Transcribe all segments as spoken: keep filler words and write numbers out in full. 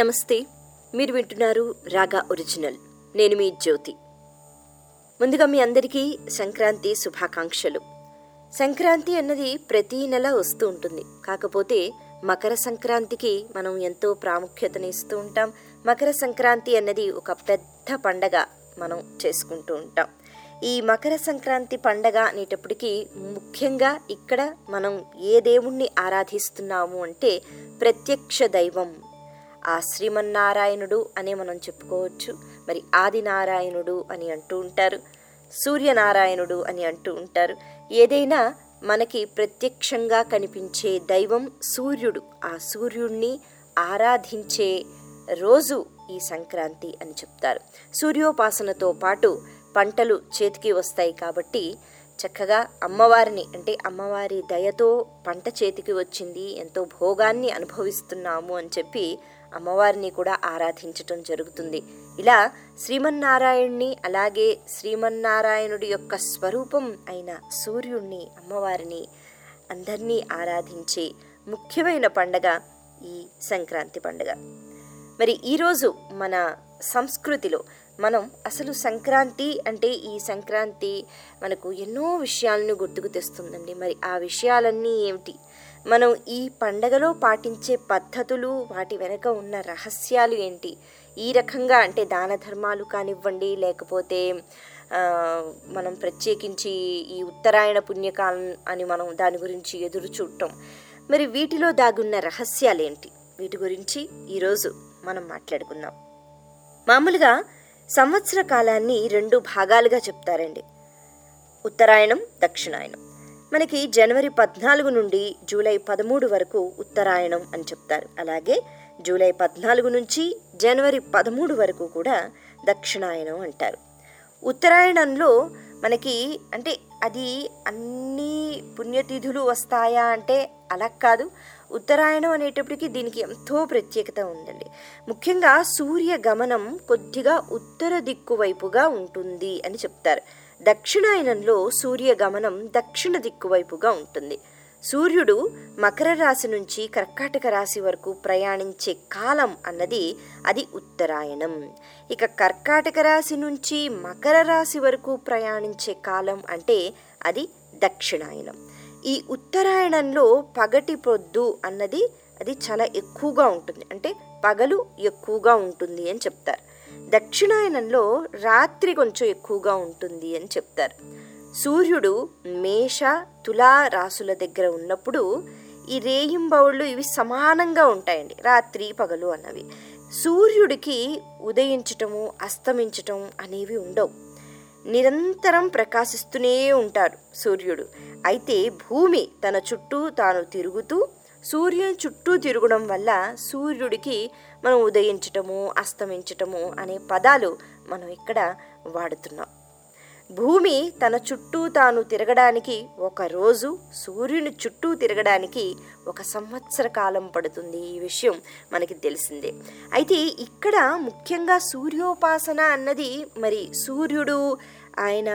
నమస్తే, మీరు వింటున్నారు రాగా ఒరిజినల్. నేను మీ జ్యోతి. ముందుగా మీ అందరికీ సంక్రాంతి శుభాకాంక్షలు. సంక్రాంతి అన్నది ప్రతీ నెల వస్తూ ఉంటుంది. కాకపోతే మకర సంక్రాంతికి మనం ఎంతో ప్రాముఖ్యతను ఇస్తూ ఉంటాం. మకర సంక్రాంతి అన్నది ఒక పెద్ద పండగ మనం చేసుకుంటూ ఉంటాం. ఈ మకర సంక్రాంతి పండగ అనేటప్పటికీ ముఖ్యంగా ఇక్కడ మనం ఏ దేవుణ్ణి ఆరాధిస్తున్నాము అంటే ప్రత్యక్ష దైవం ఆ శ్రీమన్నారాయణుడు అనే మనం చెప్పుకోవచ్చు. మరి ఆదినారాయణుడు అని అంటూ ఉంటారు, సూర్యనారాయణుడు అని అంటూ ఉంటారు. ఏదైనా మనకి ప్రత్యక్షంగా కనిపించే దైవం సూర్యుడు. ఆ సూర్యుడిని ఆరాధించే రోజు ఈ సంక్రాంతి అని చెప్తారు. సూర్యోపాసనతో పాటు పంటలు చేతికి వస్తాయి కాబట్టి చక్కగా అమ్మవారిని అంటే అమ్మవారి దయతో పంట చేతికి వచ్చింది, ఎంతో భోగాన్ని అనుభవిస్తున్నాము అని చెప్పి అమ్మవారిని కూడా ఆరాధించటం జరుగుతుంది. ఇలా శ్రీమన్నారాయణుని అలాగే శ్రీమన్నారాయణుడి యొక్క స్వరూపం అయిన సూర్యుణ్ణి, అమ్మవారిని అందరినీ ఆరాధించే ముఖ్యమైన పండగ ఈ సంక్రాంతి పండగ. మరి ఈరోజు మన సంస్కృతిలో మనం అసలు సంక్రాంతి అంటే ఈ సంక్రాంతి మనకు ఎన్నో విషయాలను గుర్తుకు తెస్తుందండి. మరి ఆ విషయాలన్నీ ఏమిటి, మనం ఈ పండగలో పాటించే పద్ధతులు, వాటి వెనుక ఉన్న రహస్యాలు ఏంటి, ఈ రకంగా అంటే దాన ధర్మాలు కానివ్వండి, లేకపోతే మనం ప్రత్యేకించి ఈ ఉత్తరాయణ పుణ్యకాలం అని మనం దాని గురించి ఎదురు చూడటం, మరి వీటిలో దాగున్న రహస్యాలు ఏంటి, వీటి గురించి ఈరోజు మనం మాట్లాడుకుందాం. మామూలుగా సంవత్సర కాలాన్ని రెండు భాగాలుగా చెప్తారండి, ఉత్తరాయణం, దక్షిణాయనం. మనకి జనవరి పద్నాలుగు నుండి జూలై పదమూడు వరకు ఉత్తరాయణం అని చెప్తారు. అలాగే జూలై పద్నాలుగు నుంచి జనవరి పదమూడు వరకు కూడా దక్షిణాయనం అంటారు. ఉత్తరాయణంలో మనకి అంటే అది అన్ని పుణ్యతిథులు వస్తాయా అంటే అలా కాదు. ఉత్తరాయణం అనేటప్పటికీ దీనికి ఎంతో ప్రత్యేకత ఉందండి. ముఖ్యంగా సూర్యగమనం కొద్దిగా ఉత్తర దిక్కు వైపుగా ఉంటుంది అని చెప్తారు. దక్షిణాయనంలో సూర్యగమనం దక్షిణ దిక్కు వైపుగా ఉంటుంది. సూర్యుడు మకర రాశి నుంచి కర్కాటక రాశి వరకు ప్రయాణించే కాలం అన్నది అది ఉత్తరాయణం. ఇక కర్కాటక రాశి నుంచి మకర రాశి వరకు ప్రయాణించే కాలం అంటే అది దక్షిణాయనం. ఈ ఉత్తరాయణంలో పగటి పొద్దు అన్నది అది చాలా ఎక్కువగా ఉంటుంది, అంటే పగలు ఎక్కువగా ఉంటుంది అని చెప్తారు. దక్షిణాయనంలో రాత్రి కొంచెం ఎక్కువగా ఉంటుంది అని చెప్తారు. సూర్యుడు మేష, తులా రాసుల దగ్గర ఉన్నప్పుడు ఈ రేయింబవళ్ళు ఇవి సమానంగా ఉంటాయండి, రాత్రి పగలు అన్నవి. సూర్యుడికి ఉదయించటము అస్తమించటం అనేవి ఉండవు, నిరంతరం ప్రకాశిస్తూనే ఉంటారు సూర్యుడు. అయితే భూమి తన చుట్టూ తాను తిరుగుతూ సూర్యుని చుట్టూ తిరగడం వల్ల సూర్యుడికి మనం ఉదయించటము అస్తమించటము అనే పదాలు మనం ఇక్కడ వాడుతున్నాం. భూమి తన చుట్టూ తాను తిరగడానికి ఒక రోజు, సూర్యుని చుట్టూ తిరగడానికి ఒక సంవత్సర కాలం పడుతుంది. ఈ విషయం మనకి తెలిసిందే. అయితే ఇక్కడ ముఖ్యంగా సూర్యోపాసన అన్నది మరి సూర్యుడు ఆయన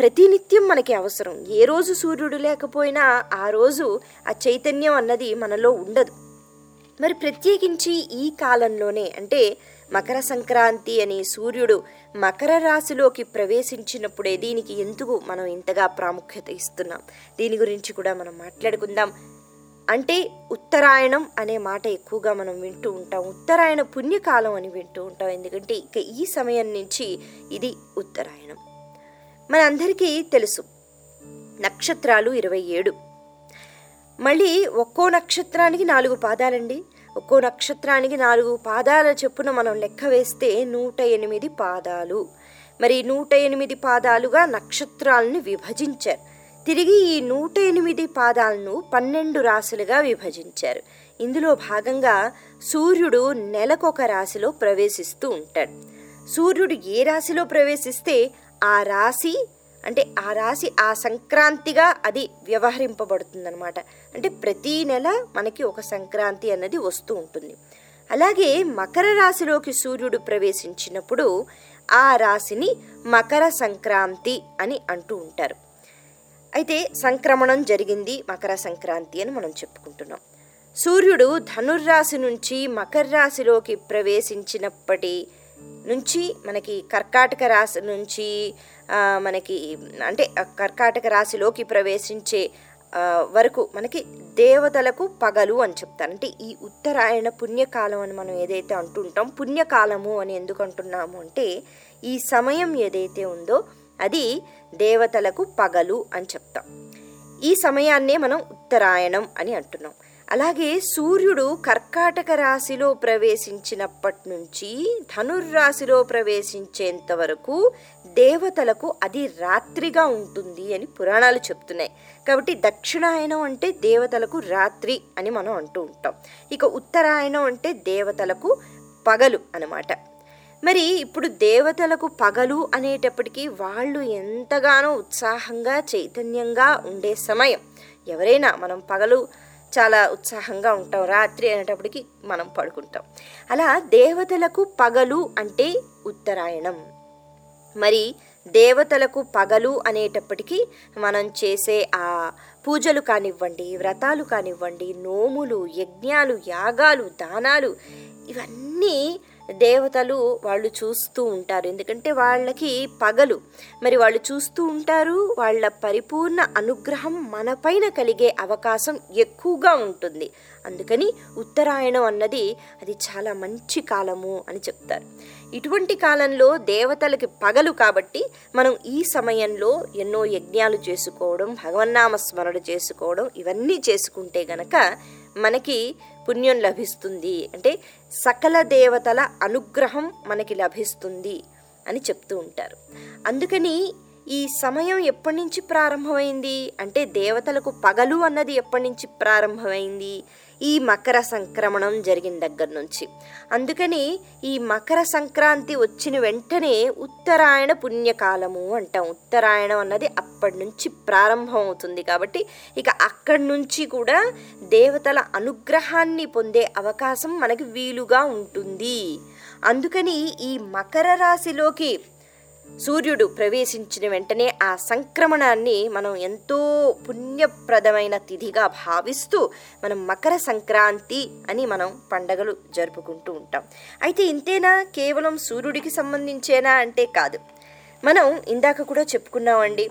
ప్రతినిత్యం మనకి అవసరం. ఏ రోజు సూర్యుడు లేకపోయినా ఆ రోజు ఆ చైతన్యం అన్నది మనలో ఉండదు. మరి ప్రత్యేకించి ఈ కాలంలోనే అంటే మకర సంక్రాంతి అని సూర్యుడు మకర రాశిలోకి ప్రవేశించినప్పుడే దీనికి ఎందుకు మనం ఇంతగా ప్రాముఖ్యత ఇస్తున్నాం, దీని గురించి కూడా మనం మాట్లాడుకుందాం. అంటే ఉత్తరాయణం అనే మాట ఎక్కువగా మనం వింటూ ఉంటాం, ఉత్తరాయణ పుణ్యకాలం అని వింటూ ఉంటాం. ఎందుకంటే ఇక ఈ సమయం నుంచి ఇది ఉత్తరాయణం. మనందరికీ తెలుసు నక్షత్రాలు ఇరవై ఏడు. మళ్ళీ ఒక్కో నక్షత్రానికి నాలుగు పాదాలండి. ఒక్కో నక్షత్రానికి నాలుగు పాదాల చొప్పున మనం లెక్క వేస్తే నూట ఎనిమిది పాదాలు. మరి నూట ఎనిమిది పాదాలుగా నక్షత్రాలను విభజించారు. తిరిగి ఈ నూట ఎనిమిది పాదాలను పన్నెండు రాశులుగా విభజించారు. ఇందులో భాగంగా సూర్యుడు నెలకొక రాశిలో ప్రవేశిస్తూ ఉంటాడు. సూర్యుడు ఏ రాశిలో ప్రవేశిస్తే ఆ రాశి అంటే ఆ రాశి ఆ సంక్రాంతిగా అది వ్యవహరింపబడుతుందన్నమాట. అంటే ప్రతీ నెల మనకి ఒక సంక్రాంతి అన్నది వస్తూ ఉంటుంది. అలాగే మకర రాశిలోకి సూర్యుడు ప్రవేశించినప్పుడు ఆ రాశిని మకర సంక్రాంతి అని అంటూ ఉంటారు. అయితే సంక్రమణం జరిగింది, మకర సంక్రాంతి అని మనం చెప్పుకుంటున్నాం. సూర్యుడు ధనుర్రాశి నుంచి మకర రాశిలోకి ప్రవేశించినప్పటి నుంచి మనకి కర్కాటక రాశి నుంచి మనకి అంటే కర్కాటక రాశిలోకి ప్రవేశించే వరకు మనకి దేవతలకు పగలు అని చెప్తారు. అంటే ఈ ఉత్తరాయణ పుణ్యకాలం అని మనం ఏదైతే అంటుంటాం, పుణ్యకాలము అని ఎందుకు అంటున్నాము అంటే ఈ సమయం ఏదైతే ఉందో అది దేవతలకు పగలు అని చెప్తాం. ఈ సమయాన్నే మనం ఉత్తరాయణం అని అంటున్నాం. అలాగే సూర్యుడు కర్కాటక రాశిలో ప్రవేశించినప్పటి నుంచి ధనుర్రాశిలో ప్రవేశించేంత వరకు దేవతలకు అది రాత్రిగా ఉంటుంది అని పురాణాలు చెప్తున్నాయి. కాబట్టి దక్షిణాయనం అంటే దేవతలకు రాత్రి అని మనం అంటూ ఉంటాం. ఇక ఉత్తరాయణం అంటే దేవతలకు పగలు అన్నమాట. మరి ఇప్పుడు దేవతలకు పగలు అనేటప్పటికీ వాళ్ళు ఎంతగానో ఉత్సాహంగా చైతన్యంగా ఉండే సమయం. ఎవరైనా మనం పగలు చాలా ఉత్సాహంగా ఉంటాం, రాత్రి అనేటప్పటికి మనం పడుకుంటాం. అలా దేవతలకు పగలు అంటే ఉత్తరాయణం. మరి దేవతలకు పగలు అనేటప్పటికీ మనం చేసే ఆ పూజలు కానివ్వండి, వ్రతాలు కానివ్వండి, నోములు, యజ్ఞాలు, యాగాలు, దానాలు, ఇవన్నీ దేవతలు వాళ్ళు చూస్తూ ఉంటారు. ఎందుకంటే వాళ్ళకి పగలు, మరి వాళ్ళు చూస్తూ ఉంటారు. వాళ్ళ పరిపూర్ణ అనుగ్రహం మనపైన కలిగే అవకాశం ఎక్కువగా ఉంటుంది. అందుకని ఉత్తరాయణం అన్నది అది చాలా మంచి కాలము అని చెప్తారు. ఇటువంటి కాలంలో దేవతలకి పగలు కాబట్టి మనం ఈ సమయంలో ఎన్నో యజ్ఞాలు చేసుకోవడం, భగవన్నామ స్మరణ చేసుకోవడం, ఇవన్నీ చేసుకుంటే గనక మనకి పుణ్యం లభిస్తుంది. అంటే సకల దేవతల అనుగ్రహం మనకి లభిస్తుంది అని చెప్తూ ఉంటారు. అందుకని ఈ సమయం ఎప్పటి నుంచి ప్రారంభమైంది అంటే దేవతలకు పగలు అన్నది ఎప్పటి నుంచి ప్రారంభమైంది, ఈ మకర సంక్రమణం జరిగిన దగ్గర నుంచి. అందుకని ఈ మకర సంక్రాంతి వచ్చిన వెంటనే ఉత్తరాయణ పుణ్యకాలము అంటాం. ఉత్తరాయణం అన్నది అప్పటి నుంచి ప్రారంభం అవుతుంది. కాబట్టి ఇక అక్కడి నుంచి కూడా దేవతల అనుగ్రహాన్ని పొందే అవకాశం మనకి వీలుగా ఉంటుంది. అందుకని ఈ మకర రాశిలోకి సూర్యుడు ప్రవేశించిన వెంటనే ఆ సంక్రమణాన్ని మనం ఎంతో పుణ్యప్రదమైన తిథిగా భావిస్తూ మనం మకర సంక్రాంతి అని మనం పండగలు జరుపుకుంటూ ఉంటాం. అయితే ఇంతేనా, కేవలం సూర్యుడికి సంబంధించేనా అంటే కాదు. మనం ఇందాక కూడా చెప్పుకున్నామండి,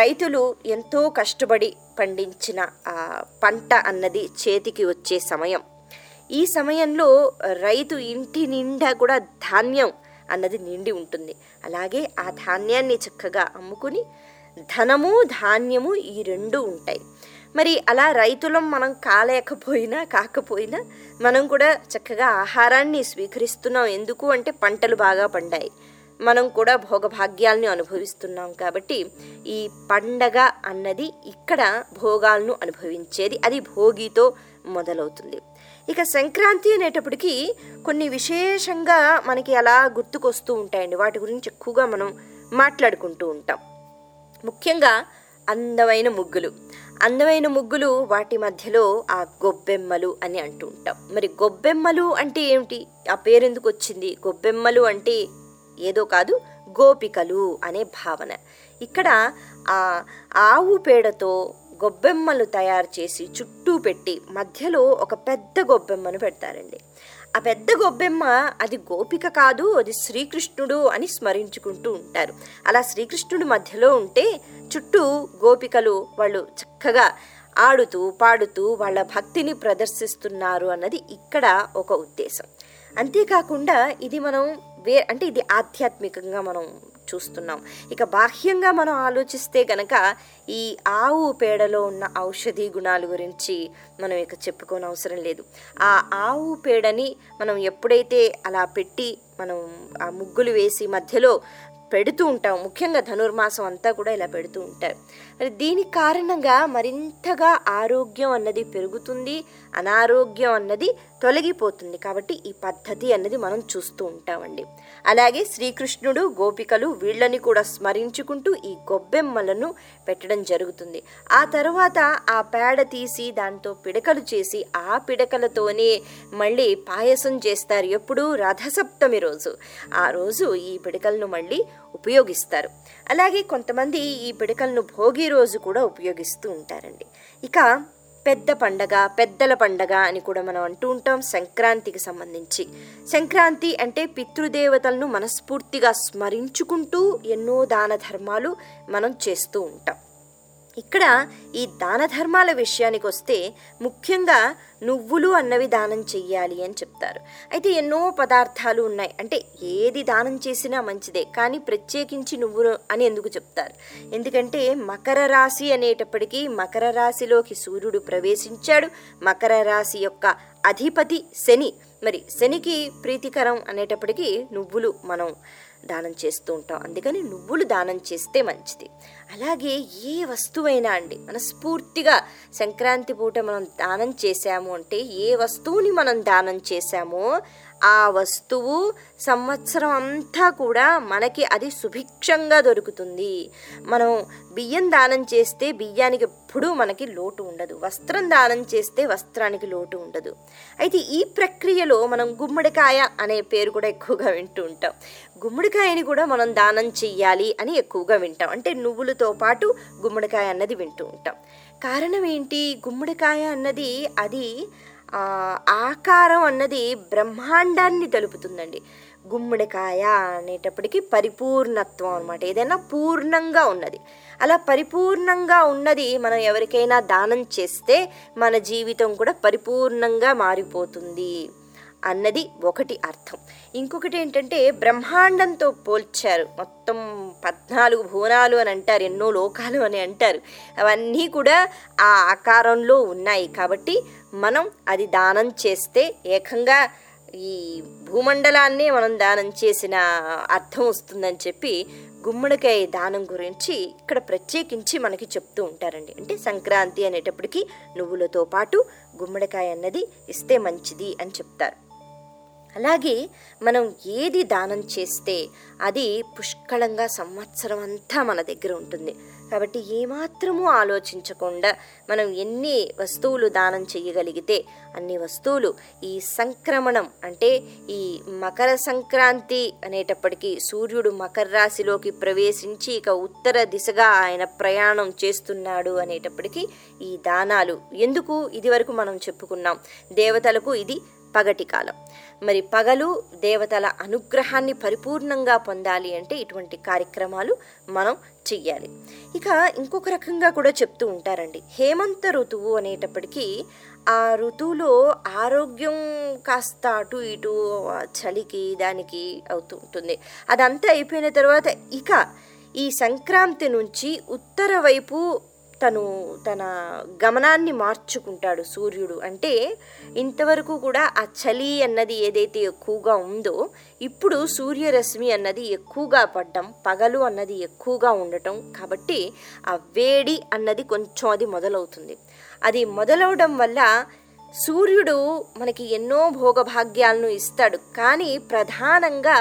రైతులు ఎంతో కష్టపడి పండించిన ఆ పంట అన్నది చేతికి వచ్చే సమయం. ఈ సమయంలో రైతు ఇంటి నిండా కూడా ధాన్యం అన్నది నిండి ఉంటుంది. అలాగే ఆ ధాన్యాన్ని చక్కగా అమ్ముకుని ధనము ధాన్యము ఈ రెండు ఉంటాయి. మరి అలా రైతులం మనం కాలేకపోయినా కాకపోయినా మనం కూడా చక్కగా ఆహారాన్ని స్వీకరిస్తున్నాం. ఎందుకు అంటే పంటలు బాగా పండాయి, మనం కూడా భోగభాగ్యాలను అనుభవిస్తున్నాం. కాబట్టి ఈ పండగ అన్నది ఇక్కడ భోగాలను అనుభవించేది, అది భోగితో మొదలవుతుంది. ఇక సంక్రాంతి అనేటప్పటికీ కొన్ని విశేషంగా మనకి అలా గుర్తుకొస్తూ ఉంటాయండి. వాటి గురించి ఎక్కువగా మనం మాట్లాడుకుంటూ ఉంటాం. ముఖ్యంగా అందమైన ముగ్గులు, అందమైన ముగ్గులు, వాటి మధ్యలో ఆ గొబ్బెమ్మలు అని అంటూ ఉంటాం. మరి గొబ్బెమ్మలు అంటే ఏమిటి, ఆ పేరెందుకు వచ్చింది? గొబ్బెమ్మలు అంటే ఏదో కాదు, గోపికలు అనే భావన. ఇక్కడ ఆ ఆవు పేడతో గొబ్బెమ్మలు తయారు చేసి చుట్టూ పెట్టి మధ్యలో ఒక పెద్ద గొబ్బెమ్మను పెడతారండి. ఆ పెద్ద గొబ్బెమ్మ అది గోపిక కాదు, అది శ్రీకృష్ణుడు అని స్మరించుకుంటూ ఉంటారు. అలా శ్రీకృష్ణుడు మధ్యలో ఉంటే చుట్టూ గోపికలు వాళ్ళు చక్కగా ఆడుతూ పాడుతూ వాళ్ళ భక్తిని ప్రదర్శిస్తున్నారు అన్నది ఇక్కడ ఒక ఉద్దేశం. అంతేకాకుండా ఇది మనం వే అంటే ఇది ఆధ్యాత్మికంగా మనం చూస్తున్నాం. ఇక బాహ్యంగా మనం ఆలోచిస్తే గనక ఈ ఆవు పేడలో ఉన్న ఔషధీ గుణాల గురించి మనం ఇక చెప్పుకోని అవసరం లేదు. ఆ ఆవు పేడని మనం ఎప్పుడైతే అలా పెట్టి మనం ఆ ముగ్గులు వేసి మధ్యలో పెడుతూ ఉంటాం, ముఖ్యంగా ధనుర్మాసం అంతా కూడా ఇలా పెడుతూ ఉంటారు. మరి దీని కారణంగా మరింతగా ఆరోగ్యం అన్నది పెరుగుతుంది, అనారోగ్యం అన్నది తొలగిపోతుంది. కాబట్టి ఈ పద్ధతి అన్నది మనం చూస్తూ ఉంటామండి. అలాగే శ్రీకృష్ణుడు, గోపికలు వీళ్ళని కూడా స్మరించుకుంటూ ఈ గొబ్బెమ్మలను పెట్టడం జరుగుతుంది. ఆ తర్వాత ఆ పేడ తీసి దాంతో పిడకలు చేసి ఆ పిడకలతోనే మళ్ళీ పాయసం చేస్తారు. ఎప్పుడు రథసప్తమి రోజు, ఆ రోజు ఈ పిడకలను మళ్ళీ ఉపయోగిస్తారు. అలాగే కొంతమంది ఈ పిడకలను భోగి రోజు కూడా ఉపయోగిస్తూ ఉంటారండి. ఇక పెద్ద పండగ, పెద్దల పండగ అని కూడా మనం అంటూ ఉంటాం సంక్రాంతికి సంబంధించి. సంక్రాంతి అంటే పితృదేవతలను మనస్ఫూర్తిగా స్మరించుకుంటూ ఎన్నో దాన ధర్మాలు మనం చేస్తూ ఉంటాం. ఇక్కడ ఈ దాన ధర్మాల విషయానికి వస్తే ముఖ్యంగా నువ్వులు అన్నవి దానం చెయ్యాలి అని చెప్తారు. అయితే ఎన్నో పదార్థాలు ఉన్నాయి, అంటే ఏది దానం చేసినా మంచిదే, కానీ ప్రత్యేకించి నువ్వులు అని ఎందుకు చెప్తారు? ఎందుకంటే మకర రాశి అనేటప్పటికీ మకర రాశిలోకి సూర్యుడు ప్రవేశించాడు. మకర రాశి యొక్క అధిపతి శని, మరి శనికి ప్రీతికరం అనేటప్పటికీ నువ్వులు మనం దానం చేస్తూ ఉంటాం, అందుకని నువ్వులు దానం చేస్తే మంచిది. అలాగే ఏ వస్తువైనా అండి మనస్ఫూర్తిగా సంక్రాంతి పూట మనం దానం చేశాము అంటే, ఏ వస్తువుని మనం దానం చేశామో ఆ వస్తువు సంవత్సరం అంతా కూడా మనకి అది సుభిక్షంగా దొరుకుతుంది. మనం బియ్యం దానం చేస్తే బియ్యానికి ఎప్పుడూ మనకి లోటు ఉండదు, వస్త్రం దానం చేస్తే వస్త్రానికి లోటు ఉండదు. అయితే ఈ ప్రక్రియలో మనం గుమ్మడికాయ అనే పేరు కూడా ఎక్కువగా వింటూ ఉంటాం. గుమ్మడికాయని కూడా మనం దానం చెయ్యాలి అని ఎక్కువగా వింటాం, అంటే నువ్వులతో పాటు గుమ్మడికాయ అన్నది వింటూ ఉంటాం. కారణం ఏంటి? గుమ్మడికాయ అన్నది అది ఆకారం అన్నది బ్రహ్మాండాన్ని తెలుపుతుందండి. గుమ్మడికాయ అనేటప్పటికీ పరిపూర్ణత్వం అనమాట, ఏదైనా పూర్ణంగా ఉన్నది. అలా పరిపూర్ణంగా ఉన్నది మనం ఎవరికైనా దానం చేస్తే మన జీవితం కూడా పరిపూర్ణంగా మారిపోతుంది అన్నది ఒకటి అర్థం. ఇంకొకటి ఏంటంటే బ్రహ్మాండంతో పోల్చారు, మొత్తం పద్నాలుగు భువనాలు అని అంటారు, ఎన్నో లోకాలు అని అంటారు, అవన్నీ కూడా ఆ ఆకారంలో ఉన్నాయి. కాబట్టి మనం అది దానం చేస్తే ఏకంగా ఈ భూమండలాన్నే మనం దానం చేసిన అర్థం వస్తుందని చెప్పి గుమ్మడికాయ దానం గురించి ఇక్కడ ప్రత్యేకించి మనకి చెప్తూ ఉంటారండి. అంటే సంక్రాంతి అనేటప్పటికీ నువ్వులతో పాటు గుమ్మడికాయ అన్నది ఇస్తే మంచిది అని చెప్తారు. అలాగే మనం ఏది దానం చేస్తే అది పుష్కలంగా సంవత్సరం అంతా మన దగ్గర ఉంటుంది. కాబట్టి ఏమాత్రమూ ఆలోచించకుండా మనం ఎన్ని వస్తువులు దానం చేయగలిగితే అన్ని వస్తువులు ఈ సంక్రమణం అంటే ఈ మకర సంక్రాంతి అనేటప్పటికీ సూర్యుడు మకర రాశిలోకి ప్రవేశించి ఇక ఉత్తర దిశగా ఆయన ప్రయాణం చేస్తున్నాడు అనేటప్పటికీ ఈ దానాలు ఎందుకు ఇదివరకు మనం చెప్పుకున్నాం, దేవతలకు ఇది పగటి కాలం, మరి పగలు దేవతల అనుగ్రహాన్ని పరిపూర్ణంగా పొందాలి అంటే ఇటువంటి కార్యక్రమాలు మనం చెయ్యాలి. ఇక ఇంకొక రకంగా కూడా చెప్తూ ఉంటారండి, హేమంత ఋతువు అనేటప్పటికీ ఆ ఋతువులో ఆరోగ్యం కాస్త అటు ఇటు చలికి దానికి అవుతూ ఉంటుంది. అదంతా అయిపోయిన తర్వాత ఇక ఈ సంక్రాంతి నుంచి ఉత్తర వైపు తను తన గమనాన్ని మార్చుకుంటాడు సూర్యుడు. అంటే ఇంతవరకు కూడా ఆ చలి అన్నది ఏదైతే ఎక్కువగా ఉందో ఇప్పుడు సూర్యరశ్మి అన్నది ఎక్కువగా పడడం, పగలు అన్నది ఎక్కువగా ఉండటం, కాబట్టి ఆ వేడి అన్నది కొంచెం అది మొదలవుతుంది. అది మొదలవడం వల్ల సూర్యుడు మనకి ఎన్నో భోగభాగ్యాలను ఇస్తాడు, కానీ ప్రధానంగా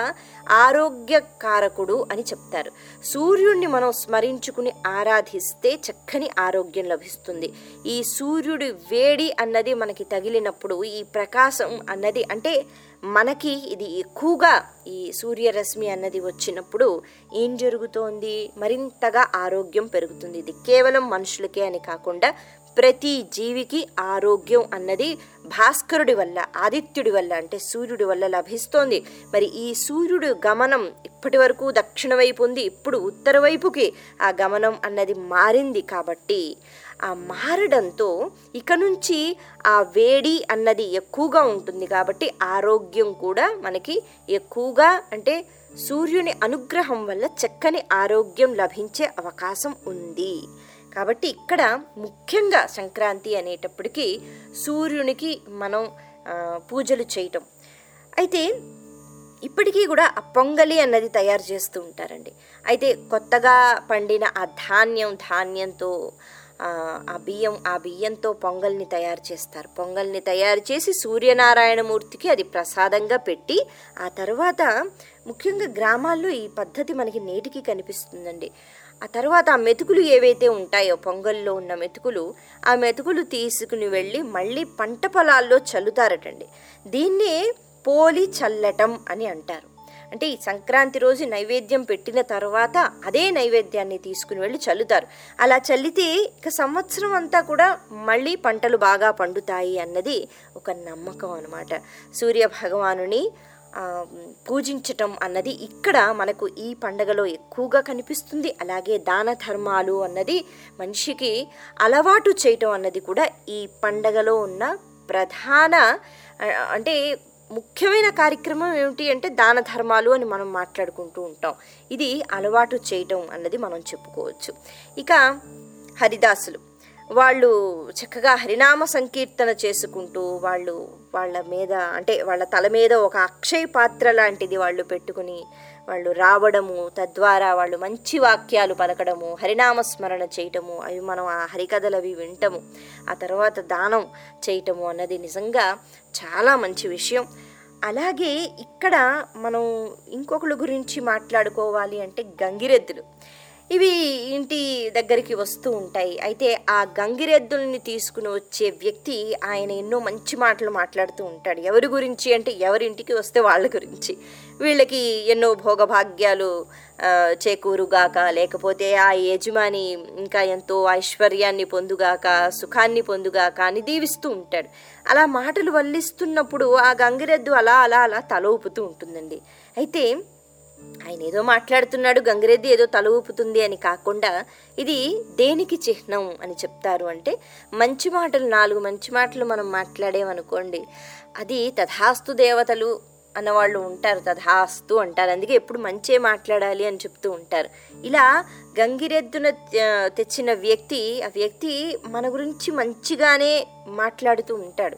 ఆరోగ్యకారకుడు అని చెప్తారు. సూర్యుడిని మనం స్మరించుకుని ఆరాధిస్తే చక్కని ఆరోగ్యం లభిస్తుంది. ఈ సూర్యుడి వేడి అన్నది మనకి తగిలినప్పుడు ఈ ప్రకాశం అన్నది అంటే మనకి ఇది ఎక్కువగా ఈ సూర్యరశ్మి అన్నది వచ్చినప్పుడు ఏం జరుగుతోంది, మరింతగా ఆరోగ్యం పెరుగుతుంది. ఇది కేవలం మనుషులకే అని కాకుండా ప్రతి జీవికి ఆరోగ్యం అన్నది భాస్కరుడి వల్ల, ఆదిత్యుడి వల్ల అంటే సూర్యుడి వల్ల లభిస్తోంది. మరి ఈ సూర్యుడు గమనం ఇప్పటి వరకు దక్షిణ వైపు ఉంది, ఇప్పుడు ఉత్తర వైపుకి ఆ గమనం అన్నది మారింది. కాబట్టి ఆ మారడంతో ఇక నుంచి ఆ వేడి అన్నది ఎక్కువగా ఉంటుంది, కాబట్టి ఆరోగ్యం కూడా మనకి ఎక్కువగా అంటే సూర్యుని అనుగ్రహం వల్ల చక్కని ఆరోగ్యం లభించే అవకాశం ఉంది. కాబట్టి ఇక్కడ ముఖ్యంగా సంక్రాంతి అనేటప్పటికీ సూర్యునికి మనం పూజలు చేయటం. అయితే ఇప్పటికీ కూడా ఆ పొంగలి అన్నది తయారు చేస్తూ ఉంటారండి. అయితే కొత్తగా పండిన ఆ ధాన్యం ధాన్యంతో ఆ బియ్యం ఆ బియ్యంతో పొంగల్ని తయారు చేస్తారు. పొంగల్ని తయారు చేసి సూర్యనారాయణమూర్తికి అది ప్రసాదంగా పెట్టి ఆ తర్వాత ముఖ్యంగా గ్రామాల్లో ఈ పద్ధతి మనకి నేటికి కనిపిస్తుందండి. ఆ తర్వాత ఆ మెతుకులు ఏవైతే ఉంటాయో పొంగల్లో ఉన్న మెతుకులు, ఆ మెతుకులు తీసుకుని వెళ్ళి మళ్ళీ పంట పొలాల్లో చల్లుతారటండి. దీన్నే పోలి చల్లటం అని అంటారు. అంటే ఈ సంక్రాంతి రోజు నైవేద్యం పెట్టిన తర్వాత అదే నైవేద్యాన్ని తీసుకుని వెళ్ళి చల్లుతారు. అలా చల్లితే ఇక సంవత్సరం అంతా కూడా మళ్ళీ పంటలు బాగా పండుతాయి అన్నది ఒక నమ్మకం అన్నమాట. సూర్య భగవానుని పూజించటం అన్నది ఇక్కడ మనకు ఈ పండగలో ఎక్కువగా కనిపిస్తుంది. అలాగే దాన ధర్మాలు అన్నది మనిషికి అలవాటు చేయటం అన్నది కూడా ఈ పండగలో ఉన్న ప్రధాన అంటే ముఖ్యమైన కార్యక్రమం ఏమిటి అంటే దాన ధర్మాలు అని మనం మాట్లాడుకుంటూ ఉంటాం. ఇది అలవాటు చేయటం అన్నది మనం చెప్పుకోవచ్చు. ఇక హరిదాసులు వాళ్ళు చక్కగా హరినామ సంకీర్తన చేసుకుంటూ వాళ్ళు వాళ్ళ మీద అంటే వాళ్ళ తల మీద ఒక అక్షయ పాత్ర లాంటిది వాళ్ళు పెట్టుకుని వాళ్ళు రావడము, తద్వారా వాళ్ళు మంచి వాక్యాలు పలకడము, హరినామస్మరణ చేయటము, అవి మనం ఆ హరికథలు అవి వింటము, ఆ తర్వాత దానం చేయటము అన్నది నిజంగా చాలా మంచి విషయం. అలాగే ఇక్కడ మనం ఇంకొకళ్ళ గురించి మాట్లాడుకోవాలి అంటే గంగిరెద్దులు. ఇవి ఇంటి దగ్గరికి వస్తూ ఉంటాయి. అయితే ఆ గంగిరెద్దుల్ని తీసుకుని వచ్చే వ్యక్తి ఆయన ఎన్నో మంచి మాటలు మాట్లాడుతూ ఉంటాడు. ఎవరి గురించి అంటే ఎవరింటికి వస్తే వాళ్ళ గురించి, వీళ్ళకి ఎన్నో భోగభాగ్యాలు చేకూరుగాక, లేకపోతే ఆ యజమాని ఇంకా ఎంతో ఐశ్వర్యాన్ని పొందుగాక, సుఖాన్ని పొందుగాక అని దీవిస్తూ ఉంటాడు. అలా మాటలు వల్లిస్తున్నప్పుడు ఆ గంగిరెద్దు అలా అలా అలా తల ఊపుతూ ఉంటుందండి. అయితే ఆయన ఏదో మాట్లాడుతున్నాడు, గంగిరెద్దు ఏదో తల ఊపుతుంది అని కాకుండా ఇది దేనికి చిహ్నం అని చెప్తారు అంటే, మంచి మాటలు నాలుగు మంచి మాటలు మనం మాట్లాడేమనుకోండి, అది తథాస్తు దేవతలు అన్నవాళ్ళు ఉంటారు, తథాస్తు అంటారు, అందుకే ఎప్పుడు మంచే మాట్లాడాలి అని చెప్తూ ఉంటారు. ఇలా గంగిరెద్దున తెచ్చిన వ్యక్తి ఆ వ్యక్తి మన గురించి మంచిగానే మాట్లాడుతూ ఉంటాడు.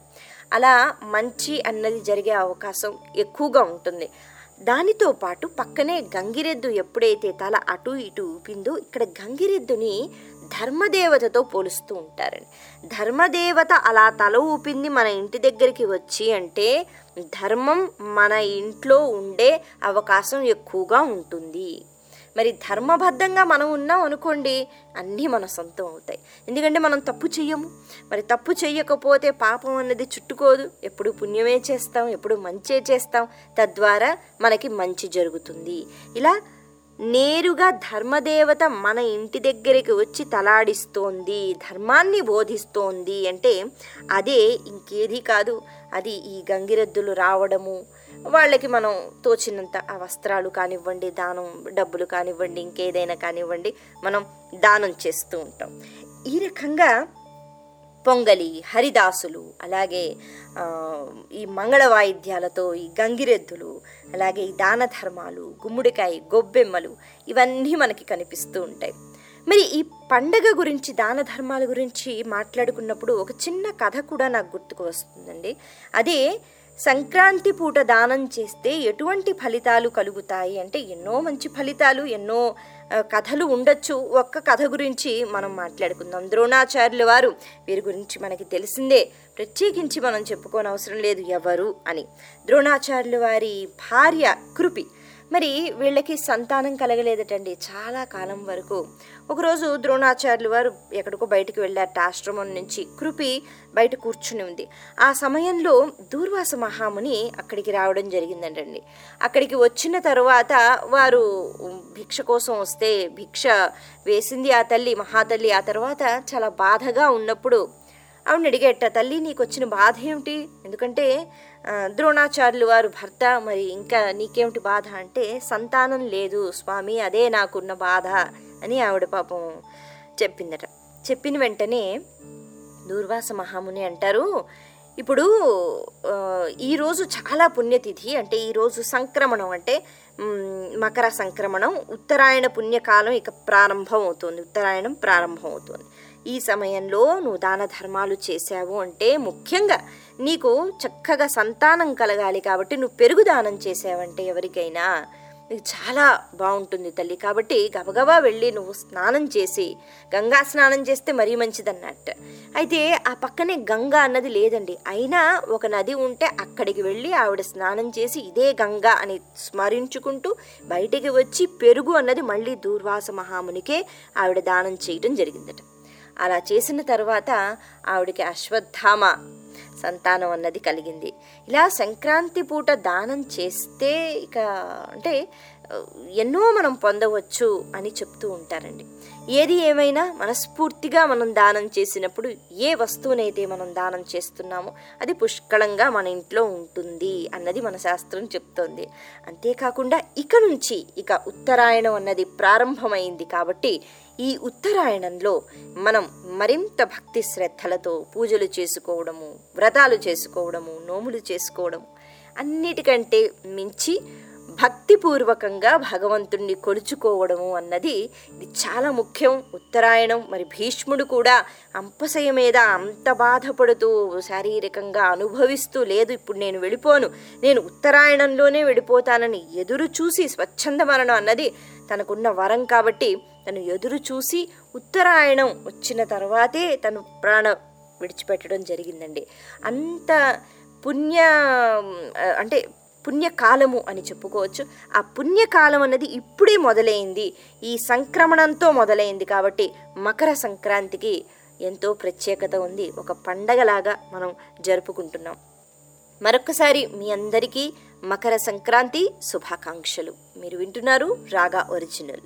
అలా మంచి అన్నది జరిగే అవకాశం ఎక్కువగా ఉంటుంది. దానితో పాటు పక్కనే గంగిరెద్దు ఎప్పుడైతే తల అటు ఇటు ఊపిందో ఇక్కడ గంగిరెద్దుని ధర్మదేవతతో పోలుస్తూ ఉంటారండి. ధర్మదేవత అలా తల ఊపింది మన ఇంటి దగ్గరికి వచ్చి అంటే ధర్మం మన ఇంట్లో ఉండే అవకాశం ఎక్కువగా ఉంటుంది. మరి ధర్మబద్ధంగా మనం ఉన్నాం అనుకోండి, అన్నీ మన సొంతం అవుతాయి. ఎందుకంటే మనం తప్పు చెయ్యము. మరి తప్పు చెయ్యకపోతే పాపం అన్నది చుట్టుకోదు. ఎప్పుడు పుణ్యమే చేస్తాం, ఎప్పుడు మంచే చేస్తాం, తద్వారా మనకి మంచి జరుగుతుంది. ఇలా నేరుగా ధర్మదేవత మన ఇంటి దగ్గరికి వచ్చి తలాడిస్తోంది, ధర్మాన్ని బోధిస్తోంది అంటే అదే ఇంకేది కాదు, అది ఈ గంగిరెద్దులు రావడము, వాళ్ళకి మనం తోచినంత ఆ వస్త్రాలు కానివ్వండి, దానం డబ్బులు కానివ్వండి, ఇంకేదైనా కానివ్వండి మనం దానం చేస్తూ ఉంటాం. ఈ రకంగా పొంగలి, హరిదాసులు, అలాగే ఈ మంగళ వాయిద్యాలతో ఈ గంగిరెద్దులు, అలాగే ఈ దాన ధర్మాలు, గుమ్మడికాయ, గొబ్బెమ్మలు ఇవన్నీ మనకి కనిపిస్తూ ఉంటాయి. మరి ఈ పండగ గురించి, దాన ధర్మాల గురించి మాట్లాడుకున్నప్పుడు ఒక చిన్న కథ కూడా నాకు గుర్తుకు వస్తుందండి. అదే సంక్రాంతి పూట దానం చేస్తే ఎటువంటి ఫలితాలు కలుగుతాయి అంటే ఎన్నో మంచి ఫలితాలు, ఎన్నో కథలు ఉండొచ్చు. ఒక్క కథ గురించి మనం మాట్లాడుకుందాం. ద్రోణాచార్యుల వారు, వీరి గురించి మనకి తెలిసిందే, ప్రత్యేకించి మనం చెప్పుకోనవసరం లేదు ఎవరు అని. ద్రోణాచార్యుల వారి భార్య కృపి, మరి వీళ్ళకి సంతానం కలగలేదటండి చాలా కాలం వరకు. ఒకరోజు ద్రోణాచార్యులు వారు ఎక్కడికో బయటకు వెళ్ళారట ఆశ్రమం నుంచి. కృపి బయట కూర్చుని ఉంది. ఆ సమయంలో దూర్వాస మహాముని అక్కడికి రావడం జరిగిందంటండి. అక్కడికి వచ్చిన తర్వాత వారు భిక్ష కోసం వస్తే భిక్ష వేసింది ఆ తల్లి, మహాతల్లి. ఆ తర్వాత చాలా బాధగా ఉన్నప్పుడు ఆవిడని అడిగేట, తల్లి నీకు వచ్చిన బాధ ఏమిటి, ఎందుకంటే ద్రోణాచార్యులు వారు భర్త, మరి ఇంకా నీకేమిటి బాధ అంటే, సంతానం లేదు స్వామి, అదే నాకున్న బాధ అని ఆవిడ పాపం చెప్పిందట. చెప్పిన వెంటనే దూర్వాస మహాముని అంటారు, ఇప్పుడు ఈరోజు చాలా పుణ్యతిథి, అంటే ఈరోజు సంక్రమణం, అంటే మకర సంక్రమణం, ఉత్తరాయణ పుణ్యకాలం ఇక ప్రారంభం అవుతుంది, ఉత్తరాయణం ప్రారంభం అవుతుంది. ఈ సమయంలో నువ్వు దాన ధర్మాలు చేసావు అంటే ముఖ్యంగా నీకు చక్కగా సంతానం కలగాలి కాబట్టి నువ్వు పెరుగుదానం చేసావంటే ఎవరికైనా నీకు చాలా బాగుంటుంది తల్లి, కాబట్టి గబగబా వెళ్ళి నువ్వు స్నానం చేసి, గంగా స్నానం చేస్తే మరీ మంచిదన్నట్టు. అయితే ఆ పక్కనే గంగా అన్నది లేదండి, అయినా ఒక నది ఉంటే అక్కడికి వెళ్ళి ఆవిడ స్నానం చేసి ఇదే గంగా అని స్మరించుకుంటూ బయటికి వచ్చి పెరుగు అన్నది మళ్ళీ దూర్వాస మహామునికే ఆవిడ దానం చేయటం జరిగిందట. అలా చేసిన తర్వాత ఆవిడకి అశ్వత్థామ సంతానం అన్నది కలిగింది. ఇలా సంక్రాంతి పూట దానం చేస్తే ఇక అంటే ఎన్నో మనం పొందవచ్చు అని చెప్తూ ఉంటారండి. ఏది ఏమైనా మనస్ఫూర్తిగా మనం దానం చేసినప్పుడు ఏ వస్తువునైతే మనం దానం చేస్తున్నామో అది పుష్కలంగా మన ఇంట్లో ఉంటుంది అన్నది మన శాస్త్రం చెప్తోంది. అంతేకాకుండా ఇక నుంచి ఇక ఉత్తరాయణం అన్నది ప్రారంభమైంది కాబట్టి ఈ ఉత్తరాయణంలో మనం మరింత భక్తి శ్రద్ధలతో పూజలు చేసుకోవడము, వ్రతాలు చేసుకోవడము, నోములు చేసుకోవడము, అన్నిటికంటే మించి భక్తిపూర్వకంగా భగవంతుణ్ణి కొలుచుకోవడము అన్నది ఇది చాలా ముఖ్యం ఉత్తరాయణం. మరి భీష్ముడు కూడా అంపశయ మీద అంత బాధపడుతూ శారీరకంగా అనుభవిస్తూ, లేదు ఇప్పుడు నేను వెళ్ళిపోను, నేను ఉత్తరాయణంలోనే వెళ్ళిపోతానని ఎదురు చూసి, స్వచ్ఛంద మరణం అన్నది తనకున్న వరం కాబట్టి తను ఎదురు చూసి ఉత్తరాయణం వచ్చిన తర్వాతే తను ప్రాణం విడిచిపెట్టడం జరిగిందండి. అంత పుణ్య అంటే పుణ్యకాలము అని చెప్పుకోవచ్చు. ఆ పుణ్యకాలం అన్నది ఇప్పుడే మొదలైంది, ఈ సంక్రమణంతో మొదలైంది కాబట్టి మకర సంక్రాంతికి ఎంతో ప్రత్యేకత ఉంది. ఒక పండగలాగా మనం జరుపుకుంటున్నాం. మరొకసారి మీ అందరికీ మకర సంక్రాంతి శుభాకాంక్షలు. మీరు వింటున్నారు రాగా ఒరిజినల్.